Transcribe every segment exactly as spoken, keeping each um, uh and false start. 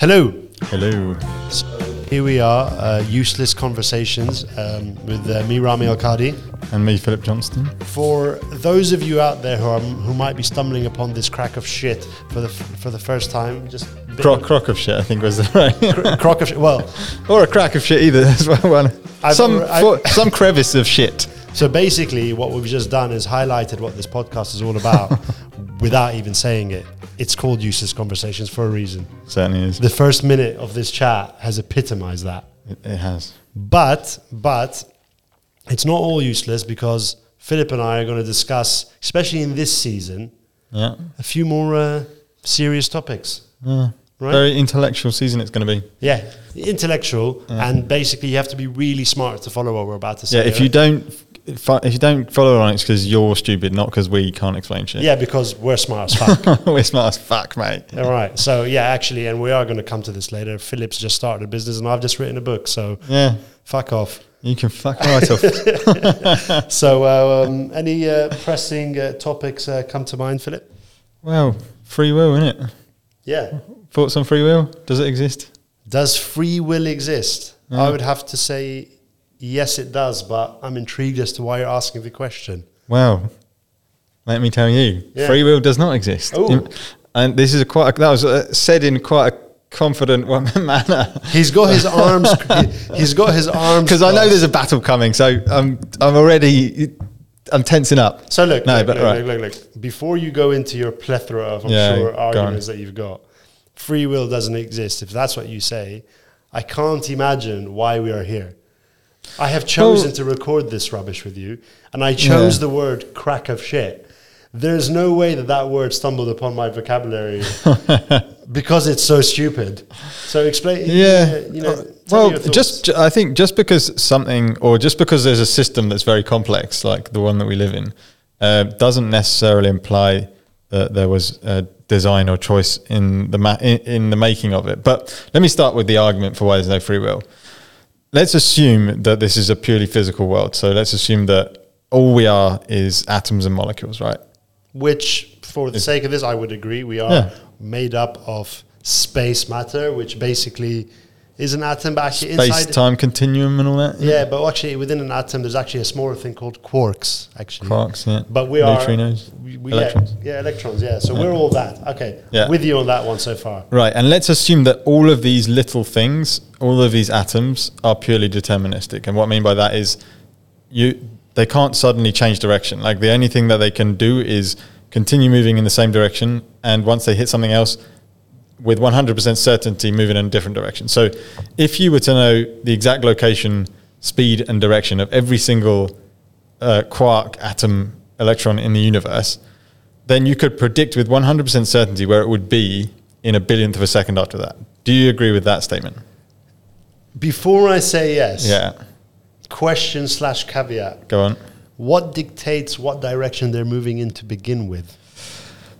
Hello. Hello. So here we are, uh, Useless Conversations, um, with uh, me, Rami El Khadi. And me, Philip Johnston. For those of you out there who are, who might be stumbling upon this crack of shit for the f- for the first time, just... Croc, crock of shit, I think was right. Cro- crock of shit, well... Or a crack of shit either, that's what I want. Some, for, some crevice of shit. So basically, what we've just done is highlighted what this podcast is all about without even saying it. It's called Useless Conversations for a reason. Certainly is. The first minute of this chat has epitomized that. It, it has. But, but, it's not all useless, because Philip and I are going to discuss, especially in this season, yeah, a few more uh, serious topics. Yeah. Right? Very intellectual season it's going to be. Yeah, intellectual, yeah. And basically you have to be really smart to follow what we're about to say. Yeah, if right? you don't... If, I, if you don't follow on, it's because you're stupid, not because we can't explain shit. Yeah, because we're smart as fuck. We're smart as fuck, mate. All right. So, yeah, actually, and we are going to come to this later. Philip's just started a business and I've just written a book. So, yeah, fuck off. You can fuck right off. So, uh, um, any uh, pressing uh, topics uh, come to mind, Philip? Well, free will, innit? Yeah. Thoughts on free will? Does it exist? Does free will exist? Yeah. I would have to say... Yes, it does, but I'm intrigued as to why you're asking the question. Well, let me tell you, yeah. Free will does not exist. Ooh. And this is a quite a, that was a, said in quite a confident manner. He's got his arms. He's got his arms. Because I know there's a battle coming, so I'm I'm already I'm tensing up. So look, no, look, but, look, right. look, look, look. Before you go into your plethora of I'm yeah, sure arguments that you've got, free will doesn't exist. If that's what you say, I can't imagine why we are here. I have chosen well, to record this rubbish with you, and I chose yeah. the word crack of shit. There's no way that that word stumbled upon my vocabulary because it's so stupid. So explain, yeah. you know, uh, well, just I think just because something, or just because there's a system that's very complex, like the one that we live in, uh, doesn't necessarily imply that there was a design or choice in the ma- in, in the making of it. But let me start with the argument for why there's no free will. Let's assume that this is a purely physical world. So let's assume that all we are is atoms and molecules, right? Which, for the sake of this, I would agree. We are yeah. made up of space matter, which basically is an atom, but actually space, inside... Space-time continuum and all that? Yeah, yeah, but actually within an atom, there's actually a smaller thing called quarks, actually. Quarks, yeah. But we Neutrinos, are... Neutrinos, electrons. Yeah, yeah, electrons, yeah. So yeah. we're all that. Okay, yeah. with you on that one so far. Right, and let's assume that all of these little things... all of these atoms are purely deterministic. And what I mean by that is you they can't suddenly change direction. Like the only thing that they can do is continue moving in the same direction, and once they hit something else, with one hundred percent certainty, move in a different direction. So if you were to know the exact location, speed, and direction of every single uh, quark, atom, electron in the universe, then you could predict with one hundred percent certainty where it would be in a billionth of a second after that. Do you agree with that statement? Before I say yes, yeah. question slash caveat. Go on. What dictates what direction they're moving in to begin with?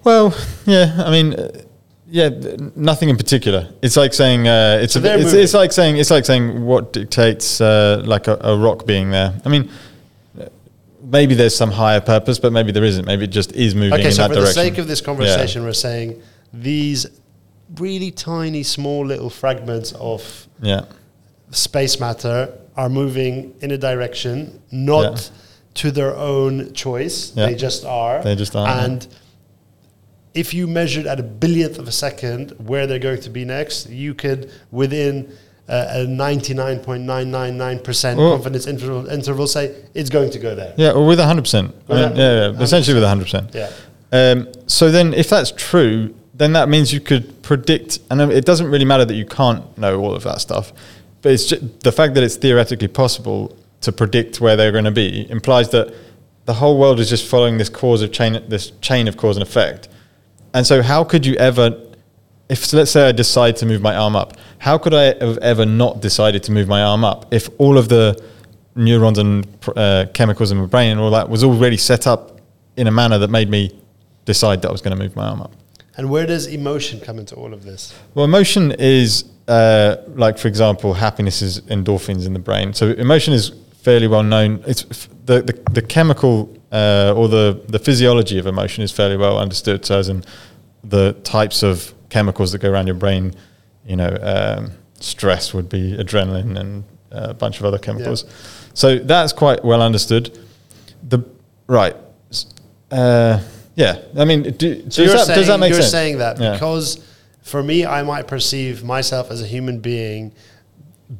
Well, yeah, I mean, uh, yeah, th- nothing in particular. It's like saying uh, it's, so a, it's, it's like saying it's like saying what dictates uh, like a, a rock being there. I mean, maybe there's some higher purpose, but maybe there isn't. Maybe it just is moving okay, in so that direction. Okay, so for the sake of this conversation, yeah. we're saying these really tiny, small, little fragments of yeah. space matter are moving in a direction, not yeah. to their own choice. Yeah. They just are. They just are. And if you measured at a billionth of a second where they're going to be next, you could, within uh, a ninety-nine point nine nine nine percent or confidence interval, interval, say it's going to go there. Yeah, or with one hundred percent. With I mean, yeah, yeah, essentially with one hundred percent. Yeah. Um, so then if that's true, then that means you could predict, and it doesn't really matter that you can't know all of that stuff. But it's just the fact that it's theoretically possible to predict where they're going to be implies that the whole world is just following this cause of chain, this chain of cause and effect. And so, how could you ever, if let's say I decide to move my arm up, how could I have ever not decided to move my arm up if all of the neurons and uh, chemicals in my brain and all that was already set up in a manner that made me decide that I was going to move my arm up? And where does emotion come into all of this? Well, emotion is. Uh, like for example, happiness is endorphins in the brain. So emotion is fairly well known. It's f- the, the the chemical uh, or the the physiology of emotion is fairly well understood. So as in the types of chemicals that go around your brain, you know, um, stress would be adrenaline and a bunch of other chemicals. Yeah. So that's quite well understood. The right. Uh, yeah. I mean, do, so does, that, saying, does that make you're sense? You're saying that yeah. because for me, I might perceive myself as a human being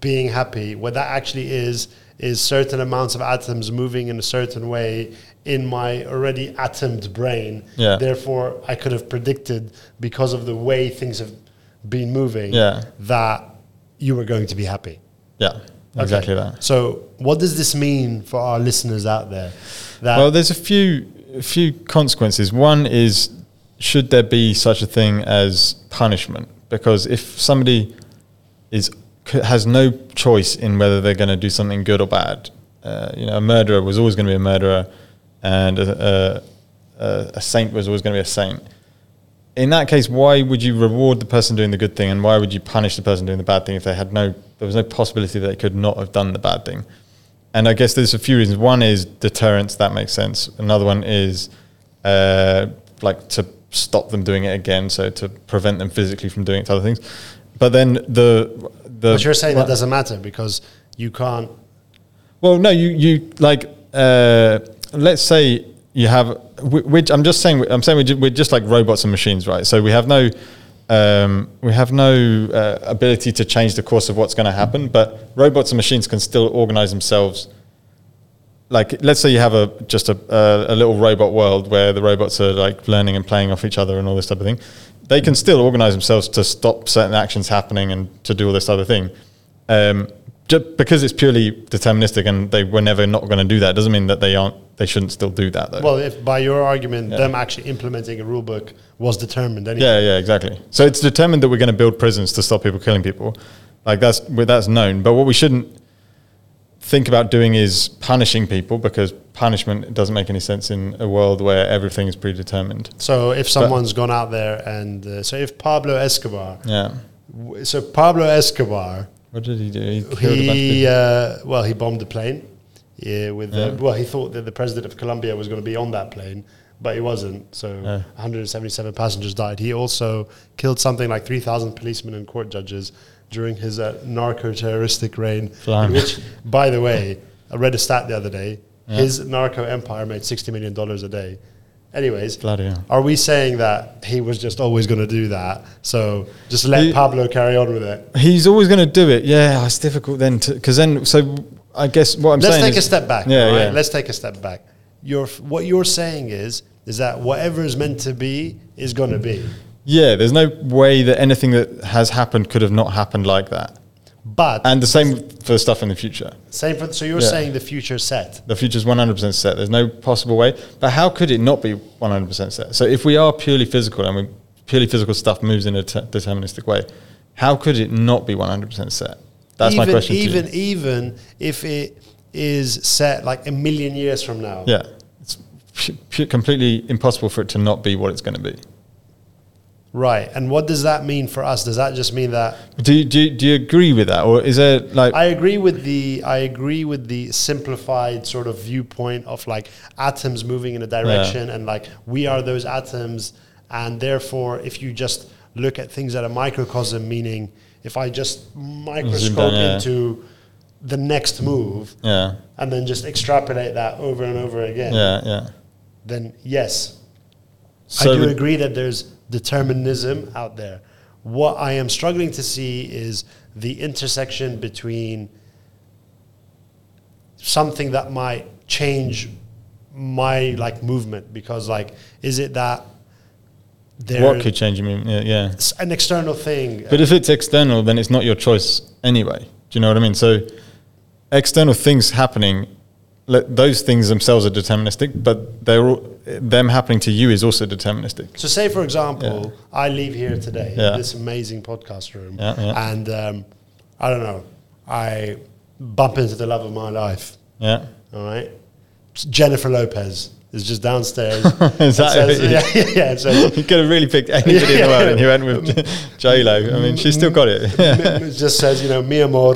being happy. What that actually is, is certain amounts of atoms moving in a certain way in my already atomed brain. Yeah. Therefore, I could have predicted, because of the way things have been moving, yeah. that you were going to be happy. Yeah, exactly okay. that. So what does this mean for our listeners out there? That well, there's a few, a few consequences. One is, should there be such a thing as punishment? Because if somebody is has no choice in whether they're going to do something good or bad, uh, you know, a murderer was always going to be a murderer, and a, a, a saint was always going to be a saint. In that case, why would you reward the person doing the good thing, and why would you punish the person doing the bad thing if they had no, there was no possibility that they could not have done the bad thing? And I guess there's a few reasons. One is deterrence, that makes sense. Another one is uh, like to stop them doing it again, so to prevent them physically from doing it to other things. But then the... the but you're saying well, that doesn't matter because you can't... Well, no, you, you like, uh, let's say you have... Which I'm just saying, I'm saying we're just like robots and machines, right? So we have no, um, we have no uh, ability to change the course of what's going to happen, but robots and machines can still organize themselves. Like, let's say you have a just a, a little robot world where the robots are like learning and playing off each other and all this type of thing. They can still organize themselves to stop certain actions happening and to do all this other thing. Um, just because it's purely deterministic and they were never not going to do that doesn't mean that they aren't. They shouldn't still do that, though. Well, if by your argument, yeah. them actually implementing a rule book was determined anyway. Yeah, yeah, exactly. So it's determined that we're going to build prisons to stop people killing people. Like, that's that's known. But what we shouldn't think about doing is punishing people, because punishment doesn't make any sense in a world where everything is predetermined. So if someone's but, gone out there and... Uh, so if Pablo Escobar... Yeah. W- so Pablo Escobar... What did he do? He killed he, a bunch of people. Uh, well, he bombed a plane. Yeah, with yeah. The, well, he thought that the president of Colombia was going to be on that plane, but he wasn't. So yeah. one hundred seventy-seven passengers died. He also killed something like three thousand policemen and court judges during his uh, narco-terroristic reign, Flying. which, by the way, I read a stat the other day. Yeah. His narco empire made sixty million dollars a day. Anyways, bloody hell. Are we saying that he was just always going to do that? So just let he, Pablo carry on with it. He's always going to do it. Yeah, it's difficult then to, because then, so... I guess what I'm Let's saying Let's take is, a step back. Yeah, right? yeah. Let's take a step back. You're, what you're saying is is that whatever is meant to be is going to be. Yeah, there's no way that anything that has happened could have not happened like that. But And the same for stuff in the future. Same for So you're yeah. saying the future's set. The future's one hundred percent set. There's no possible way. But how could it not be one hundred percent set? So if we are purely physical and we, purely physical stuff moves in a te- deterministic way, how could it not be one hundred percent set? That's even, my question. Even to you. Even if it is set like a million years from now, yeah, it's p- p- completely impossible for it to not be what it's going to be. Right, and what does that mean for us? Does that just mean that? Do you, do you, do you agree with that, or is there like? I agree with the I agree with the simplified sort of viewpoint of like atoms moving in a direction, yeah. and like we are those atoms, and therefore, if you just look at things at a microcosm, meaning. If I just microscope down, yeah. into the next move yeah. and then just extrapolate that over and over again, yeah, yeah. then yes, so I do agree that there's determinism out there. What I am struggling to see is the intersection between something that might change my like movement, because like, is it that what could change your movement? Yeah, yeah. An external thing. But if it's external, then it's not your choice anyway. Do you know what I mean? So external things happening, let those things themselves are deterministic, but they're all, them happening to you is also deterministic. So say, for example, yeah. I leave here today, yeah. in this amazing podcast room, yeah, yeah. and um, I don't know, I bump into the love of my life. Yeah. All right? Jennifer Lopez. Is just downstairs. Is that says, it? Yeah, yeah, yeah, says, you could have really picked anybody yeah, in the world, and he went with J Lo. I mean, she's still got it. Yeah. It just says, you know, mi amor,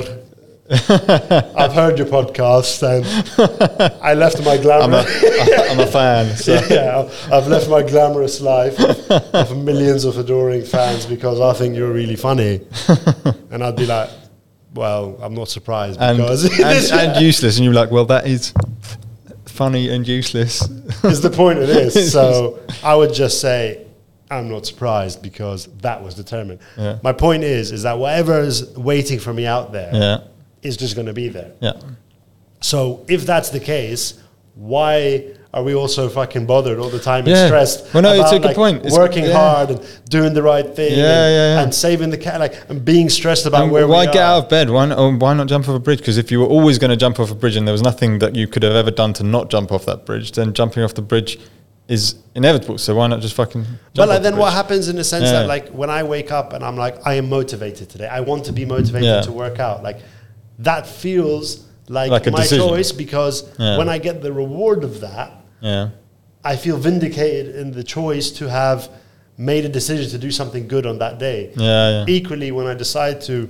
I've heard your podcast and I left my glamorous... I'm, I'm a fan. So. Yeah, I've left my glamorous life of, of millions of adoring fans because I think you're really funny. And I'd be like, well, I'm not surprised. And, because and, and useless. And you're like, well, that is funny and useless. Is the point it is. So I would just say... I'm not surprised because that was determined. Yeah. My point is, is that whatever is waiting for me out there yeah. is just going to be there. Yeah. So if that's the case, why are we all so fucking bothered all the time and yeah. stressed well, no, about it's a good like, point. It's working yeah. hard and doing the right thing yeah, and, yeah, yeah. and saving the cat, like and being stressed about and where we are? Why get out of bed? Why not, why not jump off a bridge? Because if you were always going to jump off a bridge and there was nothing that you could have ever done to not jump off that bridge, then jumping off the bridge is inevitable, so why not just fucking jump but like then the what happens in the sense yeah. that like when I wake up and I'm like I am motivated today, I want to be motivated yeah. to work out, like that feels like, like my decision. Choice because yeah. when I get the reward of that yeah. I feel vindicated in the choice to have made a decision to do something good on that day. Yeah, yeah. Equally when I decide to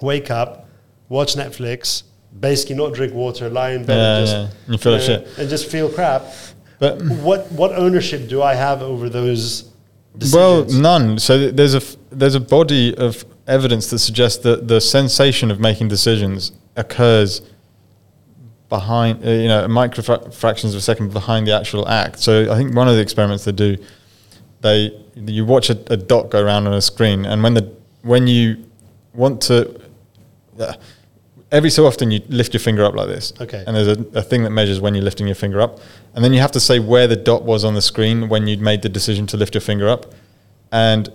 wake up, watch Netflix, basically not drink water, lie in bed yeah, and, just, yeah. you feel like shit. and just feel crap. But what what ownership do I have over those decisions? Well, none. So th- there's a f- there's a body of evidence that suggests that the sensation of making decisions occurs behind, uh, you know, microfractions of a second behind the actual act. So I think one of the experiments they do, they you watch a, a dot go around on a screen, and when the when you want to, uh, every so often you lift your finger up like this. Okay. And there's a, a thing that measures when you're lifting your finger up. And then you have to say where the dot was on the screen when you'd made the decision to lift your finger up. And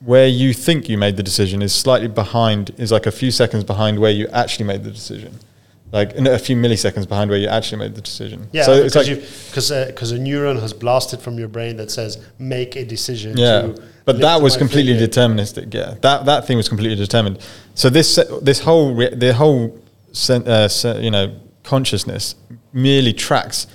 where you think you made the decision is slightly behind, is like a few seconds behind where you actually made the decision. Like no, a few milliseconds behind where you actually made the decision. Yeah, so because like, uh, a neuron has blasted from your brain that says, make a decision. Yeah, to but that was completely finger. deterministic, yeah. That that thing was completely determined. So this this whole, re- the whole uh, you know, consciousness merely tracks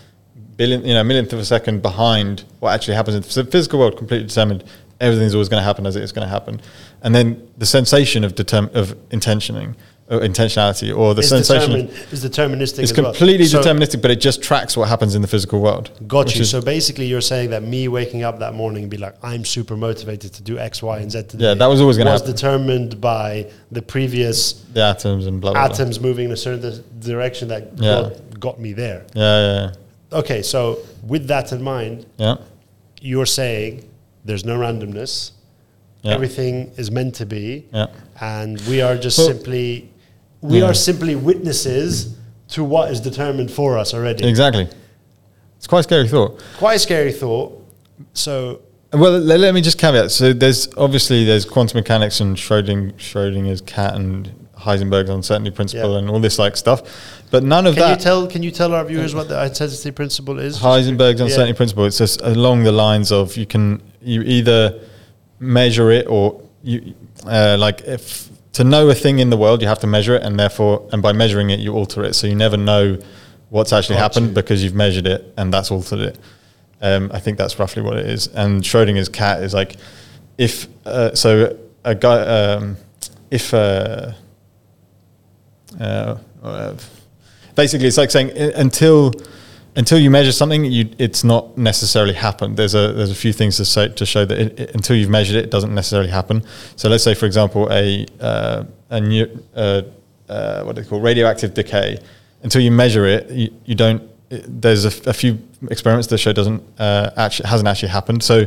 Billion, you know, millionth of a second behind what actually happens in the physical world, completely determined. Everything's always going to happen as it is going to happen, and then the sensation of determ- of intentioning, or intentionality, or the it's sensation determin- is deterministic. It's as completely well. so deterministic, but it just tracks what happens in the physical world. Got you. So basically, you're saying that me waking up that morning and be like, I'm super motivated to do X, Y, and Z today. Yeah, that was always going to happen. Was determined by the previous the atoms and blah blah atoms blah. moving in a certain direction that yeah. got, got me there. Yeah, yeah. yeah. Okay, so with that in mind, yeah. you're saying there's no randomness. Yeah. Everything is meant to be. Yeah. And we are just well, simply, we yeah. are simply witnesses to what is determined for us already. Exactly. It's quite a scary thought. Quite a scary thought. So... Well, let, let me just caveat. So there's obviously there's quantum mechanics and Schrödinger, Schrödinger's cat and Heisenberg's uncertainty principle yeah. and all this like stuff. But none of can that... You tell, can you tell our viewers what the uncertainty principle is? Heisenberg's uncertainty yeah. principle. It's just along the lines of you can you either measure it or you uh, like if to know a thing in the world, you have to measure it, and therefore, and by measuring it, you alter it. So you never know what's actually Got happened you. because you've measured it and that's altered it. Um, I think that's roughly what it is. And Schrödinger's cat is like, if uh, so, a guy um, if uh, uh, basically it's like saying until until you measure something, you, it's not necessarily happened. There's a there's a few things to say, to show that it, it, until you've measured it, it doesn't necessarily happen. So let's say, for example, a uh, a new uh, uh, what do they call radioactive decay. Until you measure it, you, you don't. It, there's a, f- a few experiments that show doesn't uh, actually hasn't actually happened. So,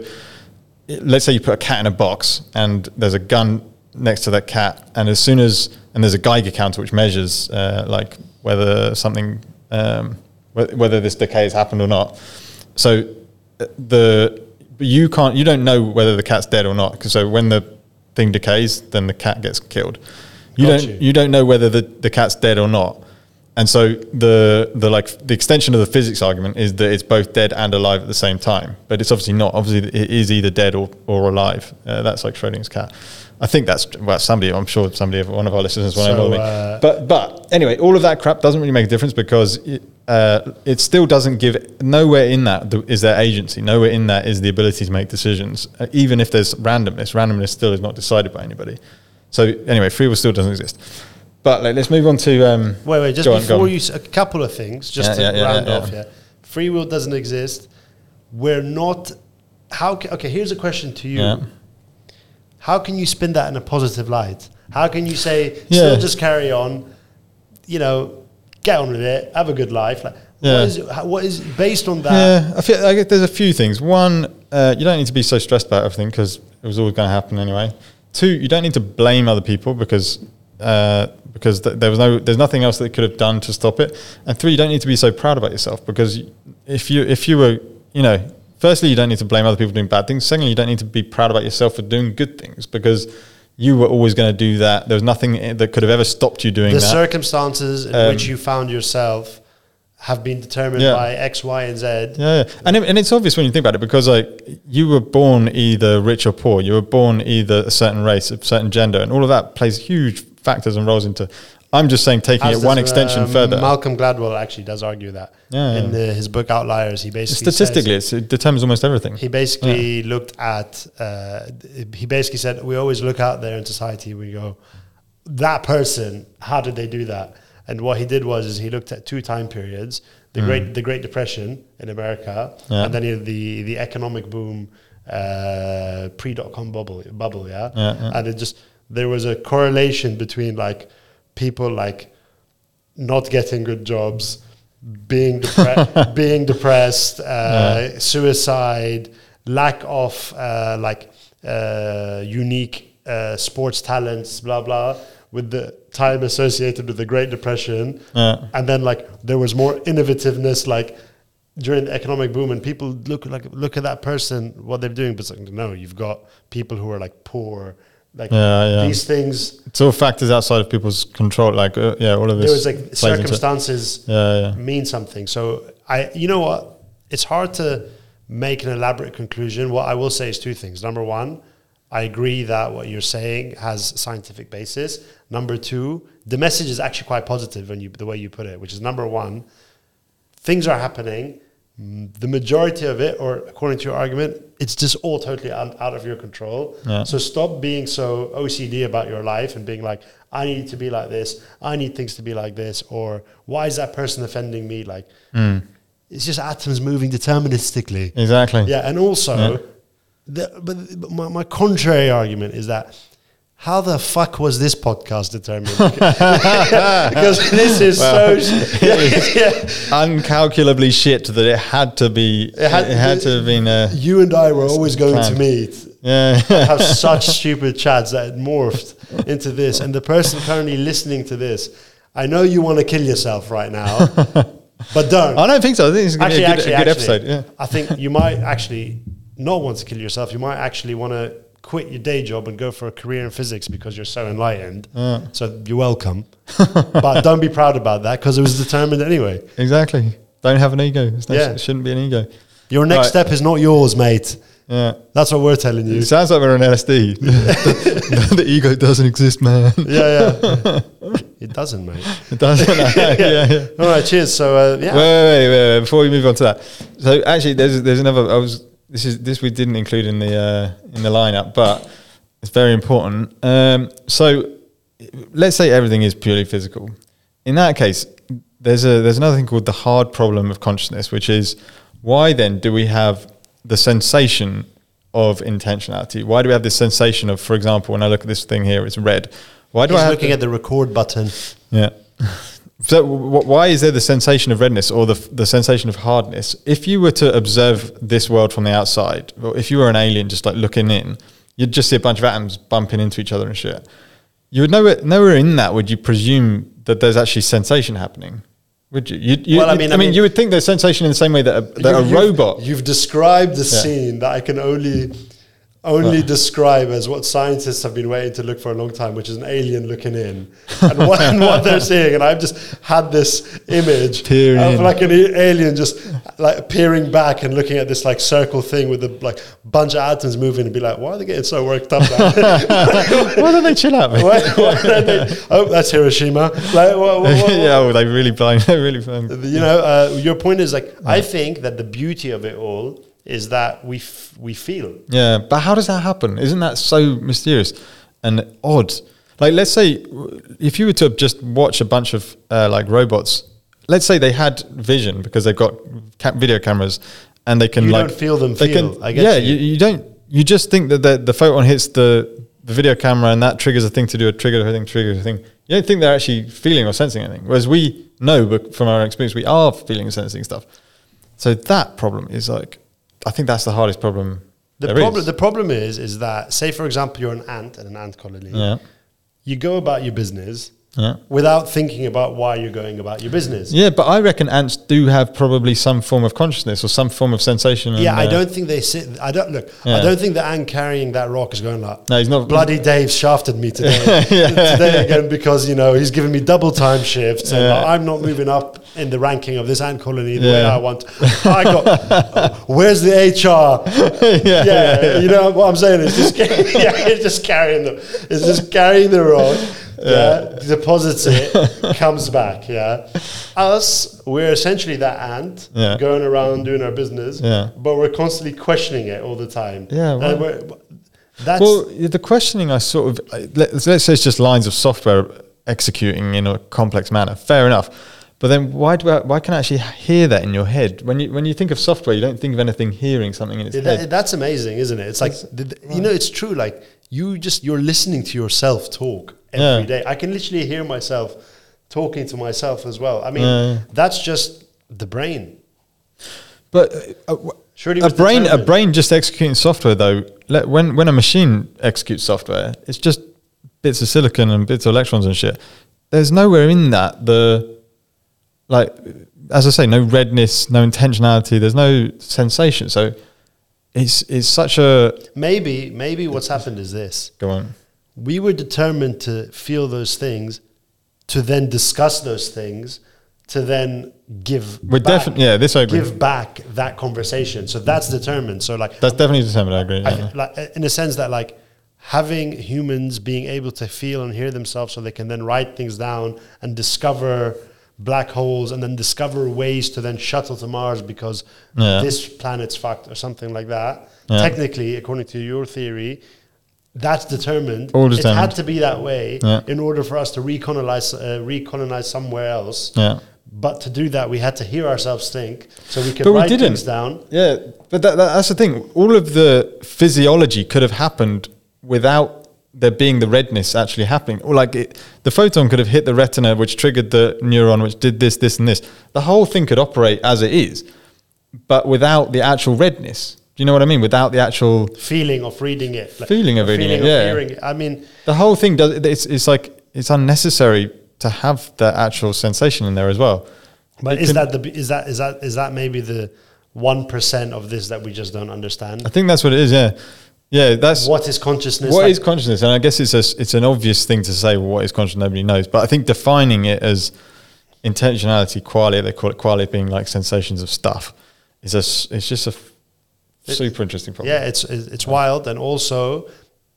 it, let's say you put a cat in a box and there's a gun next to that cat, and as soon as and there's a Geiger counter which measures uh, like whether something um, wh- whether this decay has happened or not. So, the you can't you don't know whether the cat's dead or not. So when the thing decays, then the cat gets killed. You Got don't you. you don't know whether the, the cat's dead or not. And so the the like the extension of the physics argument is that it's both dead and alive at the same time, but it's obviously not. Obviously, it is either dead or or alive. Uh, that's like Schrödinger's cat. I think that's well, somebody. I'm sure somebody, one of our listeners, will know me. But but anyway, all of that crap doesn't really make a difference because it, uh, it still doesn't give. Nowhere in that is there agency. Nowhere in that is the ability to make decisions. Uh, even if there's randomness, randomness still is not decided by anybody. So anyway, free will still doesn't exist. But like, let's move on to... Um, wait, wait, just go before on, you... A couple of things, just yeah, to yeah, round yeah, yeah, off yeah. here. Free will doesn't exist. We're not... How? Ca- okay, here's a question to you. Yeah. How can you spin that in a positive light? How can you say, still yeah. just carry on, you know, get on with it, have a good life? Like, yeah. what, is, what is, based on that? Yeah, I feel like there's a few things. One, uh, you don't need to be so stressed about everything because it was always going to happen anyway. Two, you don't need to blame other people because uh, because th- there was no, there's nothing else that they could have done to stop it. And three, you don't need to be so proud about yourself because if you if you were, you know, firstly, you don't need to blame other people doing bad things. Secondly, you don't need to be proud about yourself for doing good things because you were always going to do that. There was nothing that could have ever stopped you doing the that. The circumstances in um, which you found yourself have been determined yeah. by X, Y, and Z. Yeah, yeah. And, it, and it's obvious when you think about it because like you were born either rich or poor. You were born either a certain race, a certain gender, and all of that plays huge factors and roles into... I'm just saying taking As it one extension um, further. Malcolm Gladwell actually does argue that. Yeah, yeah. In the, his book Outliers, he basically Statistically, it's, it determines almost everything. He basically yeah. looked at, uh, he basically said, we always look out there in society, we go, that person, how did they do that? And what he did was is he looked at two time periods, the, mm. great, the Great Depression in America, yeah. and then he had the, the economic boom, uh, pre-dot-com bubble, bubble yeah? Yeah, yeah? And it just, there was a correlation between like, people like not getting good jobs, being depre- being depressed, uh, yeah. suicide, lack of uh, like uh, unique uh, sports talents, blah blah, with the time associated with the Great Depression, yeah. and then like there was more innovativeness, like during the economic boom, and people look like look at that person, what they're doing, but like, no, you've got people who are like poor. Like yeah, yeah. these things, it's all factors outside of people's control. Like uh, yeah, all of this. There was like circumstances yeah, yeah. mean something. So I, you know what? It's hard to make an elaborate conclusion. What I will say is two things. Number one, I agree that what you're saying has scientific basis. Number two, the message is actually quite positive when you the way you put it, which is number one, things are happening. The majority of it, or according to your argument, it's just all totally out of your control. Yeah. So stop being so O C D about your life and being like, I need to be like this. I need things to be like this. Or why is that person offending me? Like, mm. it's just atoms moving deterministically. Exactly. Yeah. And also, yeah. the, but, but my, my contrary argument is that how the fuck was this podcast determined? Because this is well, so yeah. uncalculably shit that it had to be. It had, it had to have been. A you and I were always going plan. to meet. Yeah, have such stupid chats that it morphed into this. And the person currently listening to this, I know you want to kill yourself right now, but don't. I don't think so. I think it's going to be a good, actually, a good actually, episode. Yeah. I think you might actually not want to kill yourself. You might actually want to quit your day job and go for a career in physics because you're so enlightened. Yeah. So you're welcome. But don't be proud about that because it was determined anyway. Exactly. Don't have an ego. It yeah. shouldn't be an ego. Your next right. step is not yours, mate. Yeah. That's what we're telling you. It sounds like we're on L S D. the, the ego doesn't exist, man. Yeah, yeah. It doesn't, mate. It doesn't. yeah. Yeah, yeah. All right, cheers. So, uh, yeah. Wait, wait, wait, wait. Before we move on to that. So, actually, there's there's another... I was... This is this we didn't include in the uh, in the lineup, but it's very important. Um, so let's say everything is purely physical. In that case, there's a there's another thing called the hard problem of consciousness, which is why then do we have the sensation of intentionality? Why do we have this sensation of, for example, when I look at this thing here, it's red. Why do He's I have looking the, at the record button? Yeah. So w- why is there the sensation of redness or the f- the sensation of hardness? If you were to observe this world from the outside, or if you were an alien just like looking in, you'd just see a bunch of atoms bumping into each other and shit. You would nowhere, nowhere in that would you presume that there's actually sensation happening. Would you? you, you well, I mean, I mean, mean, you would think there's sensation in the same way that a, that you, a you've, robot... You've described the yeah. scene that I can only... only right. describe as what scientists have been waiting to look for a long time, which is an alien looking in and what, and what they're seeing. And I've just had this image peering. of like an alien just like peering back and looking at this like circle thing with a like bunch of atoms moving and be like, why are they getting so worked up now? Why don't they chill out, mate? Why, why don't they, oh, that's Hiroshima. Like, what, what, what, yeah, oh, they really blind. They're really blind. You know, uh, your point is like, yeah. I think that the beauty of it all is that we f- we feel. Yeah, but how does that happen? Isn't that so mysterious and odd? Like, let's say if you were to just watch a bunch of uh, like robots, let's say they had vision because they've got ca- video cameras and they can you like don't feel them. They feel. Can, I guess yeah, you. You, you don't. You just think that the, the photon hits the, the video camera and that triggers a thing to do a trigger a thing triggers a thing. You don't think they're actually feeling or sensing anything, whereas we know, but from our experience, we are feeling and sensing stuff. So that problem is like, I think that's the hardest problem. The problem, the problem is, is that, say for example, you're an ant in an ant colony. Yeah. You go about your business yeah. without thinking about why you're going about your business. Yeah, but I reckon ants do have probably some form of consciousness or some form of sensation. Yeah, and, uh, I don't think they sit. I don't look. Yeah. I don't think the ant carrying that rock is going like. No, he's not. Bloody Dave shafted me today. yeah, today yeah. again because you know he's giving me double time shifts and yeah. I'm not moving up in the ranking of this ant colony the yeah. way I want. I got. Oh, where's the H R? yeah, yeah, yeah, yeah, you know what I'm saying. It's just yeah, it's just carrying them. It's just carrying the rock. Yeah. yeah, deposits it, comes back. Yeah, us, we're essentially that ant yeah. going around doing our business, yeah. but we're constantly questioning it all the time. Yeah, well, and we're, that's well the questioning. I sort of let's, let's say it's just lines of software executing in a complex manner. Fair enough, but then why do I, why can I actually hear that in your head when you when you think of software? You don't think of anything hearing something in its yeah, head. That, that's amazing, isn't it? It's like that's, you right. know, it's true. Like you just you're listening to yourself talk. Every yeah. day, I can literally hear myself talking to myself as well. I mean, yeah. that's just the brain. But uh, w- a brain, determined. a brain just executing software though. Let, when when a machine executes software, it's just bits of silicon and bits of electrons and shit. There's nowhere in that the like, as I say, no redness, no intentionality. There's no sensation. So it's it's such a maybe maybe what's happened is this. Go on. We were determined to feel those things, to then discuss those things, to then give we're back, defi- yeah, this I agree. give back that conversation. So that's determined. So like that's definitely determined. I agree. I, yeah. Like in a sense that like having humans being able to feel and hear themselves, so they can then write things down and discover black holes, and then discover ways to then shuttle to Mars because yeah. this planet's fucked or something like that. Yeah. Technically, according to your theory. That's determined. All determined. It had to be that way yeah. in order for us to recolonize, uh, recolonize somewhere else. Yeah. But to do that, we had to hear ourselves think, so we could but write we things down. Yeah, but that, that, that's the thing. All of the physiology could have happened without there being the redness actually happening. Or like it, the photon could have hit the retina, which triggered the neuron, which did this, this, and this. The whole thing could operate as it is, but without the actual redness. You know what I mean? Without the actual feeling of reading it, like feeling of reading feeling it, of yeah. hearing it. I mean, the whole thing does. It's, it's like it's unnecessary to have the actual sensation in there as well. But it is that the is that is that is that maybe the one percent of this that we just don't understand? I think that's what it is. Yeah, yeah. That's what is consciousness. What like? is consciousness? And I guess it's a, it's an obvious thing to say. Well, what is consciousness? Nobody knows. But I think defining it as intentionality, qualia. They call it qualia, being like sensations of stuff. Is a it's just a super interesting problem. Yeah, it's it's wild, and also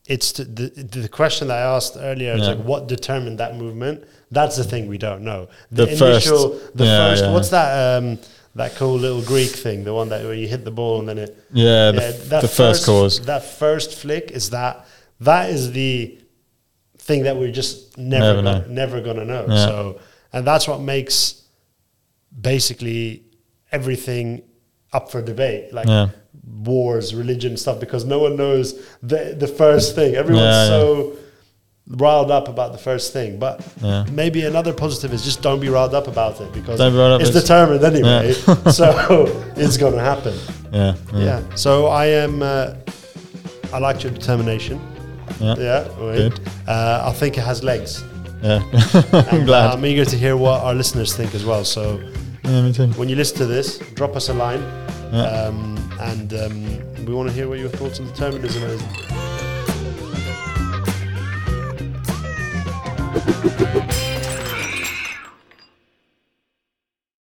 it's the the, the question that I asked earlier. Yeah. Like, what determined that movement? That's the thing we don't know. The, the initial, first, the yeah, first. Yeah. What's that? Um, that cool little Greek thing, the one that where you hit the ball and then it. Yeah, yeah the, that the first, first cause. That first flick is that. That is the thing that we're just never never, gonna, never gonna know. Yeah. So, and that's what makes basically everything up for debate. Like. Yeah. Wars, religion, stuff, because no one knows the the first thing. Everyone's yeah, so yeah. riled up about the first thing. But yeah. maybe another positive is just don't be riled up about it, because it's, it's determined anyway. Yeah. So it's going to happen. Yeah, yeah. Yeah. So I am. Uh, I liked your determination. Yeah. Yeah. Good. Uh, I think it has legs. Yeah. I'm glad. Uh, I'm eager to hear what our listeners think as well. So yeah, me too. When you listen to this, drop us a line. Yeah. Um, And um, we want to hear what your thoughts on determinism is.